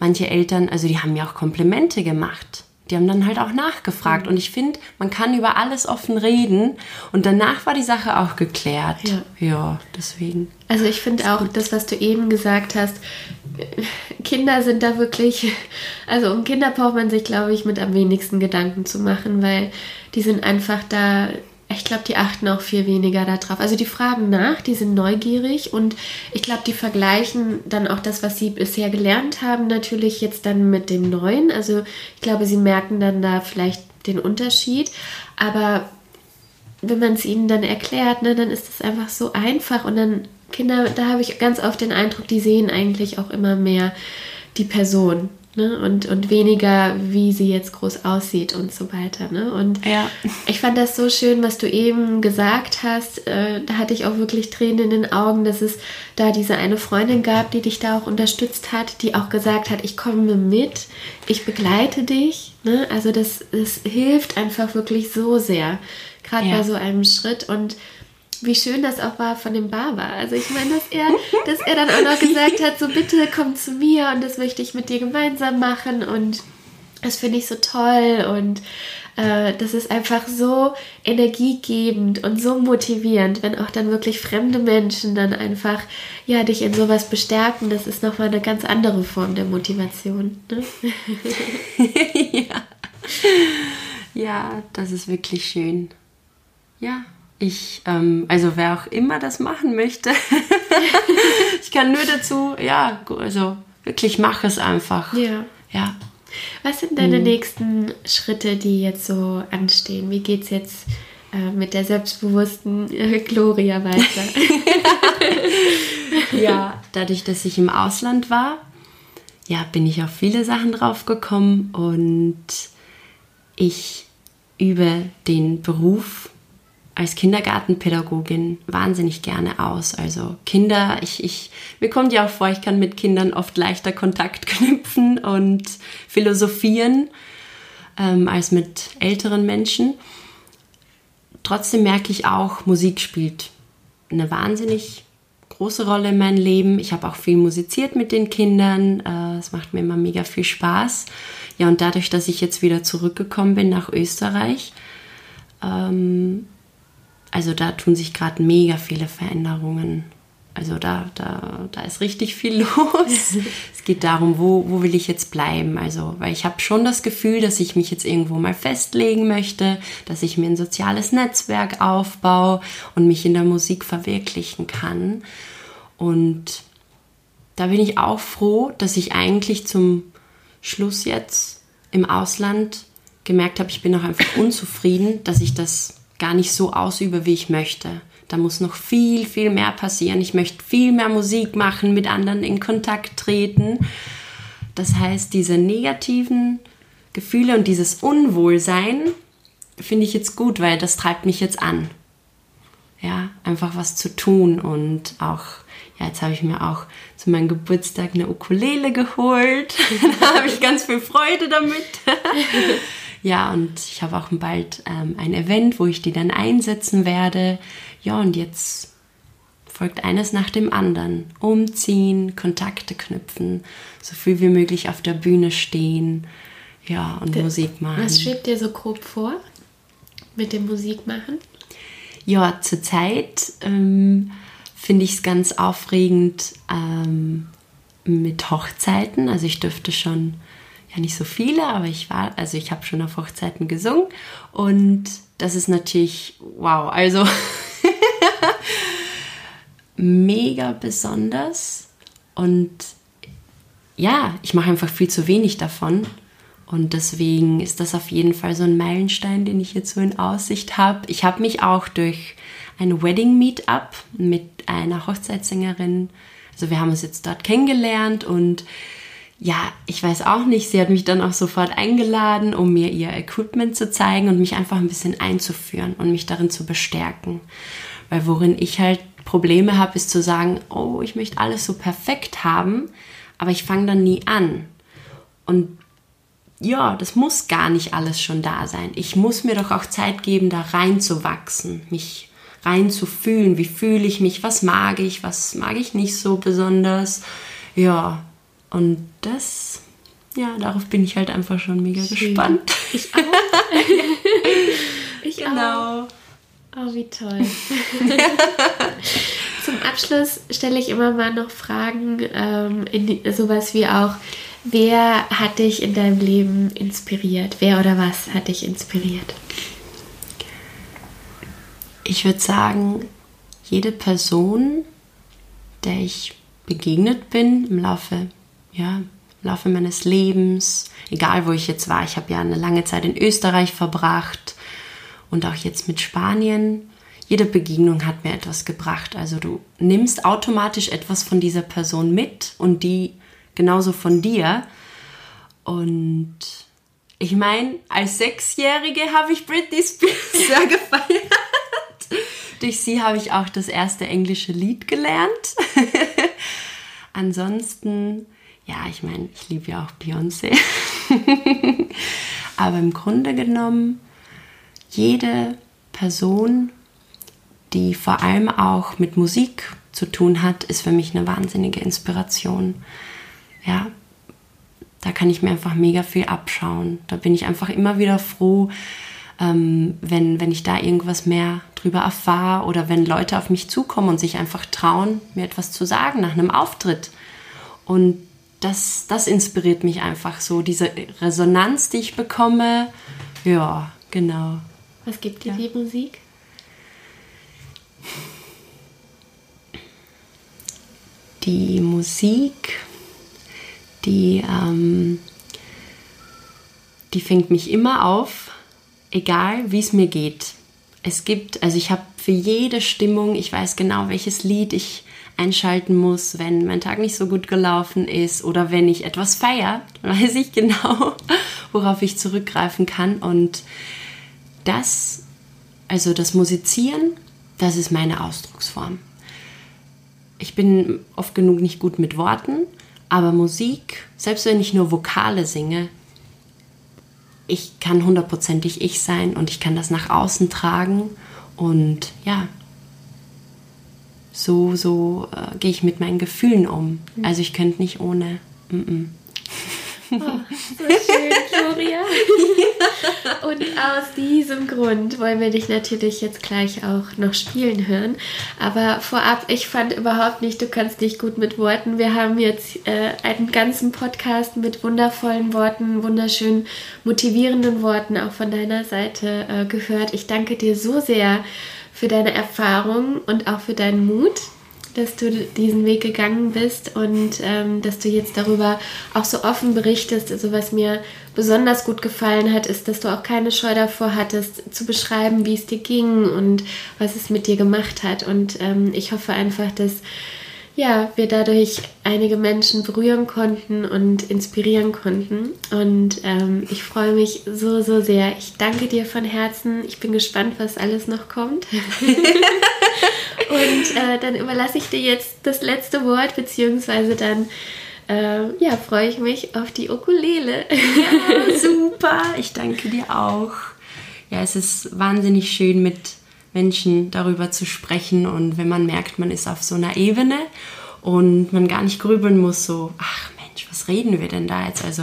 manche Eltern, also die haben ja auch Komplimente gemacht. Die haben dann halt auch nachgefragt. Und ich finde, man kann über alles offen reden. Und danach war die Sache auch geklärt. Ja, ja, deswegen. Also ich finde auch das, was du eben gesagt hast, Kinder sind da wirklich... Also um Kinder braucht man sich, glaube ich, mit am wenigsten Gedanken zu machen, weil die sind einfach da... Ich glaube, die achten auch viel weniger darauf. Also die fragen nach, die sind neugierig und ich glaube, die vergleichen dann auch das, was sie bisher gelernt haben, natürlich jetzt dann mit dem Neuen. Also ich glaube, sie merken dann da vielleicht den Unterschied. Aber wenn man es ihnen dann erklärt, ne, dann ist es einfach so einfach. Und dann Kinder, da habe ich ganz oft den Eindruck, die sehen eigentlich auch immer mehr die Person. Ne, und, und weniger, wie sie jetzt groß aussieht und so weiter. Ne? Und ja. Ich fand das so schön, was du eben gesagt hast. Äh, da hatte ich auch wirklich Tränen in den Augen, dass es da diese eine Freundin gab, die dich da auch unterstützt hat, die auch gesagt hat, ich komme mit, ich begleite dich. Ne? Also das, das hilft einfach wirklich so sehr, gerade ja. bei so einem Schritt. Und wie schön das auch war von dem Barber. Also ich meine, dass er, dass er dann auch noch gesagt hat, so bitte komm zu mir und das möchte ich mit dir gemeinsam machen und das finde ich so toll und äh, das ist einfach so energiegebend und so motivierend, wenn auch dann wirklich fremde Menschen dann einfach ja dich in sowas bestärken. Das ist nochmal eine ganz andere Form der Motivation. Ne? Ja. Ja, das ist wirklich schön. Ja. Ich, ähm, also wer auch immer das machen möchte, ich kann nur dazu, ja, also wirklich mach es einfach. Ja. Ja. Was sind deine hm. nächsten Schritte, die jetzt so anstehen? Wie geht's jetzt äh, mit der selbstbewussten äh, Gloria weiter? Ja, dadurch, dass ich im Ausland war, ja, bin ich auf viele Sachen draufgekommen und ich über den Beruf als Kindergartenpädagogin wahnsinnig gerne aus. Also Kinder, ich, ich, mir kommt ja auch vor, ich kann mit Kindern oft leichter Kontakt knüpfen und philosophieren ähm, als mit älteren Menschen. Trotzdem merke ich auch, Musik spielt eine wahnsinnig große Rolle in meinem Leben. Ich habe auch viel musiziert mit den Kindern. Es äh, macht mir immer mega viel Spaß. Ja, und dadurch, dass ich jetzt wieder zurückgekommen bin nach Österreich, ähm, also da tun sich gerade mega viele Veränderungen. Also da, da, da ist richtig viel los. Es geht darum, wo, wo will ich jetzt bleiben? Also, weil ich habe schon das Gefühl, dass ich mich jetzt irgendwo mal festlegen möchte, dass ich mir ein soziales Netzwerk aufbaue und mich in der Musik verwirklichen kann. Und da bin ich auch froh, dass ich eigentlich zum Schluss jetzt im Ausland gemerkt habe, ich bin auch einfach unzufrieden, dass ich das gar nicht so ausübe, wie ich möchte. Da muss noch viel, viel mehr passieren. Ich möchte viel mehr Musik machen, mit anderen in Kontakt treten. Das heißt, diese negativen Gefühle und dieses Unwohlsein finde ich jetzt gut, weil das treibt mich jetzt an. Ja, einfach was zu tun und auch, ja, jetzt habe ich mir auch zu meinem Geburtstag eine Ukulele geholt. Da habe ich ganz viel Freude damit. Ja, und ich habe auch bald ähm, ein Event, wo ich die dann einsetzen werde. Ja, und jetzt folgt eines nach dem anderen. Umziehen, Kontakte knüpfen, so viel wie möglich auf der Bühne stehen, ja, und das, Musik machen. Was schwebt dir so grob vor mit dem Musikmachen? Ja, zurzeit ähm, finde ich es ganz aufregend ähm, mit Hochzeiten. Also ich dürfte schon, ja, nicht so viele, aber ich war, also ich habe schon auf Hochzeiten gesungen und das ist natürlich, wow, also mega besonders und ja, ich mache einfach viel zu wenig davon. Und deswegen ist das auf jeden Fall so ein Meilenstein, den ich jetzt so in Aussicht habe. Ich habe mich auch durch ein Wedding-Meetup mit einer Hochzeitssängerin, also wir haben uns jetzt dort kennengelernt und ja, ich weiß auch nicht, sie hat mich dann auch sofort eingeladen, um mir ihr Equipment zu zeigen und mich einfach ein bisschen einzuführen und mich darin zu bestärken. Weil worin ich halt Probleme habe, ist zu sagen, oh, ich möchte alles so perfekt haben, aber ich fange dann nie an. Und ja, das muss gar nicht alles schon da sein. Ich muss mir doch auch Zeit geben, da reinzuwachsen, mich reinzufühlen. Wie fühle ich mich? Was mag ich? Was mag ich nicht so besonders? Ja, und das, ja, darauf bin ich halt einfach schon mega Schön. gespannt. Ich auch. ich genau. auch. Oh, wie toll. Zum Abschluss stelle ich immer mal noch Fragen, ähm, in die, sowas wie auch, wer hat dich in deinem Leben inspiriert? Wer oder was hat dich inspiriert? Ich würde sagen, jede Person, der ich begegnet bin im Laufe, ja, im Laufe meines Lebens, egal wo ich jetzt war. Ich habe ja eine lange Zeit in Österreich verbracht und auch jetzt mit Spanien. Jede Begegnung hat mir etwas gebracht. Also du nimmst automatisch etwas von dieser Person mit und die genauso von dir. Und ich meine, als Sechsjährige habe ich Britney Spears sehr gefeiert. Durch sie habe ich auch das erste englische Lied gelernt. Ansonsten, ja, ich meine, ich liebe ja auch Beyoncé. Aber im Grunde genommen, jede Person, die vor allem auch mit Musik zu tun hat, ist für mich eine wahnsinnige Inspiration. Ja, da kann ich mir einfach mega viel abschauen. Da bin ich einfach immer wieder froh, ähm, wenn, wenn ich da irgendwas mehr drüber erfahre oder wenn Leute auf mich zukommen und sich einfach trauen, mir etwas zu sagen nach einem Auftritt. Und das, das inspiriert mich einfach so, diese Resonanz, die ich bekomme. Ja, genau. Was gibt dir ja. die Musik? Die Musik... Die, ähm, die fängt mich immer auf, egal wie es mir geht. Es gibt, also ich habe für jede Stimmung, ich weiß genau, welches Lied ich einschalten muss, wenn mein Tag nicht so gut gelaufen ist oder wenn ich etwas feiere, dann weiß ich genau, worauf ich zurückgreifen kann. Und das, also das Musizieren, das ist meine Ausdrucksform. Ich bin oft genug nicht gut mit Worten. Aber Musik, selbst wenn ich nur Vokale singe, ich kann hundertprozentig ich sein und ich kann das nach außen tragen. Und ja, so, so äh, gehe ich mit meinen Gefühlen um. Also ich könnte nicht ohne. Mm-mm. Oh, so schön, Gloria. Und aus diesem Grund wollen wir dich natürlich jetzt gleich auch noch spielen hören. Aber vorab, ich fand überhaupt nicht, du kannst dich gut mit Worten. Wir haben jetzt äh, einen ganzen Podcast mit wundervollen Worten, wunderschönen, motivierenden Worten auch von deiner Seite äh, gehört. Ich danke dir so sehr für deine Erfahrung und auch für deinen Mut, dass du diesen Weg gegangen bist und ähm, dass du jetzt darüber auch so offen berichtest. Also was mir besonders gut gefallen hat, ist, dass du auch keine Scheu davor hattest, zu beschreiben, wie es dir ging und was es mit dir gemacht hat. Und ähm, ich hoffe einfach, dass ja, wir dadurch einige Menschen berühren konnten und inspirieren konnten. Und ähm, ich freue mich so, so sehr. Ich danke dir von Herzen. Ich bin gespannt, was alles noch kommt. Und äh, dann überlasse ich dir jetzt das letzte Wort, beziehungsweise dann äh, ja, freue ich mich auf die Ukulele. Ja, super, ich danke dir auch. Ja, es ist wahnsinnig schön, mit Menschen darüber zu sprechen und wenn man merkt, man ist auf so einer Ebene und man gar nicht grübeln muss, so, ach Mensch, was reden wir denn da jetzt? Also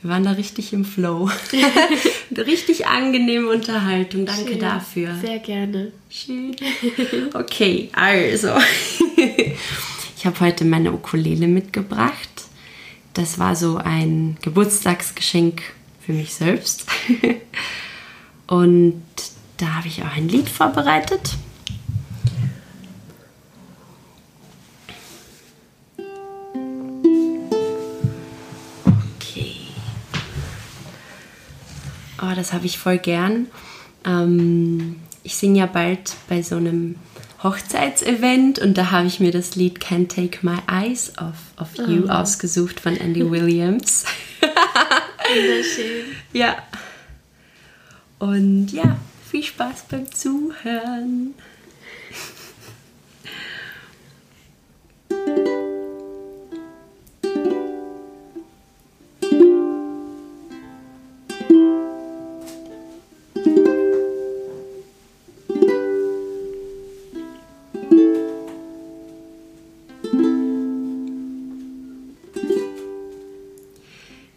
wir waren da richtig im Flow. Richtig angenehme Unterhaltung. Danke Schön. Dafür. Sehr gerne. Schön. Okay, also. Ich habe heute meine Ukulele mitgebracht. Das war so ein Geburtstagsgeschenk für mich selbst. Und da habe ich auch ein Lied vorbereitet. Oh, das habe ich voll gern. Ähm, ich singe ja bald bei so einem Hochzeitsevent und da habe ich mir das Lied Can't Take My Eyes Off, off You oh. ausgesucht von Andy Williams. Wunderschön. Ja. Und ja, viel Spaß beim Zuhören.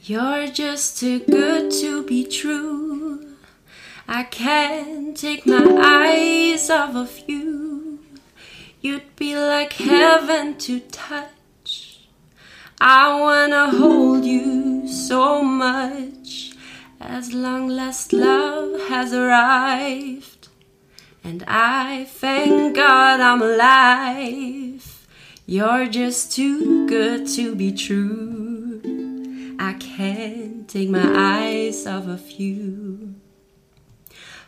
You're just too good to be true. I can't take my eyes off of you. You'd be like heaven to touch. I wanna hold you so much. As long last love has arrived. And I thank God I'm alive. You're just too good to be true. I can't take my eyes off of you.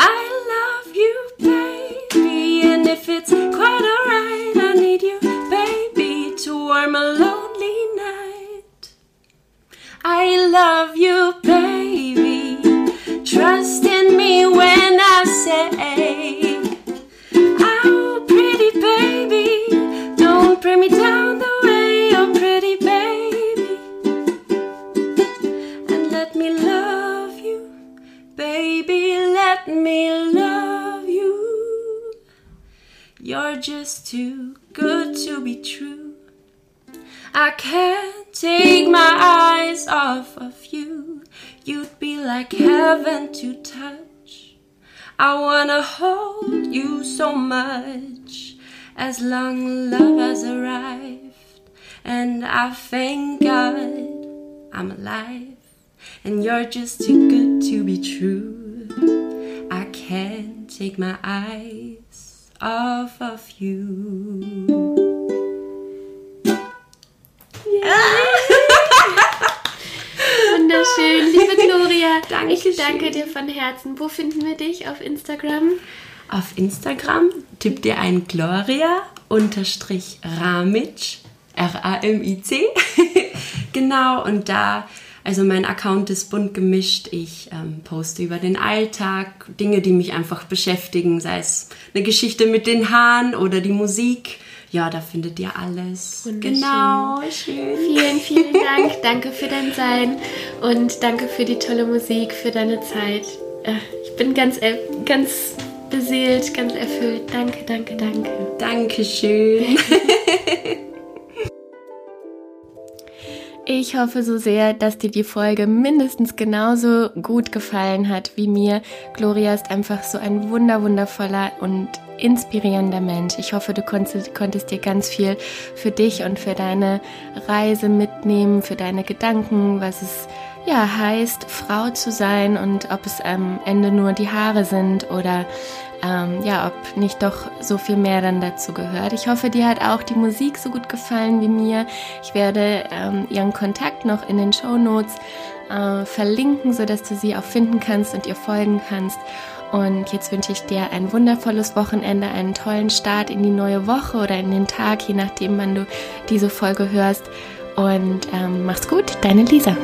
I love you, baby, and if it's quite alright, I need you, baby, to warm a lonely night. I love you, baby, trust in me when I say, oh, pretty baby, don't bring me down the way, oh pretty baby. And let me love you, baby, let me love you. You're just too good to be true. I can't take my eyes off of you. You'd be like heaven to touch. I wanna hold you so much. As long love has arrived, and I thank God I'm alive, and you're just too good to be true. I can't take my eyes off of you. Yeah. Wunderschön, liebe Gloria. Dankeschön. Ich danke dir von Herzen. Wo finden wir dich auf Instagram? Auf Instagram tippt ihr ein Gloria unterstrich Ramic, R A M I C, genau, und da, also mein Account ist bunt gemischt, ich ähm, poste über den Alltag, Dinge, die mich einfach beschäftigen, sei es eine Geschichte mit den Haaren oder die Musik. Ja, da findet ihr alles. Genau, schön. Vielen, vielen Dank, danke für dein Sein und danke für die tolle Musik, für deine Zeit. Ich bin ganz, ganz... beseelt, ganz erfüllt. Danke, danke, danke. Dankeschön. Ich hoffe so sehr, dass dir die Folge mindestens genauso gut gefallen hat wie mir. Gloria ist einfach so ein wunderwundervoller und inspirierender Mensch. Ich hoffe, du konntest, konntest dir ganz viel für dich und für deine Reise mitnehmen, für deine Gedanken, was es ja heißt, Frau zu sein und ob es am Ende nur die Haare sind oder ähm, ja, ob nicht doch so viel mehr dann dazu gehört. Ich hoffe, dir hat auch die Musik so gut gefallen wie mir. Ich werde ähm, ihren Kontakt noch in den Shownotes äh, verlinken, sodass du sie auch finden kannst und ihr folgen kannst. Und jetzt wünsche ich dir ein wundervolles Wochenende, einen tollen Start in die neue Woche oder in den Tag, je nachdem, wann du diese Folge hörst. Und ähm, mach's gut, deine Lisa.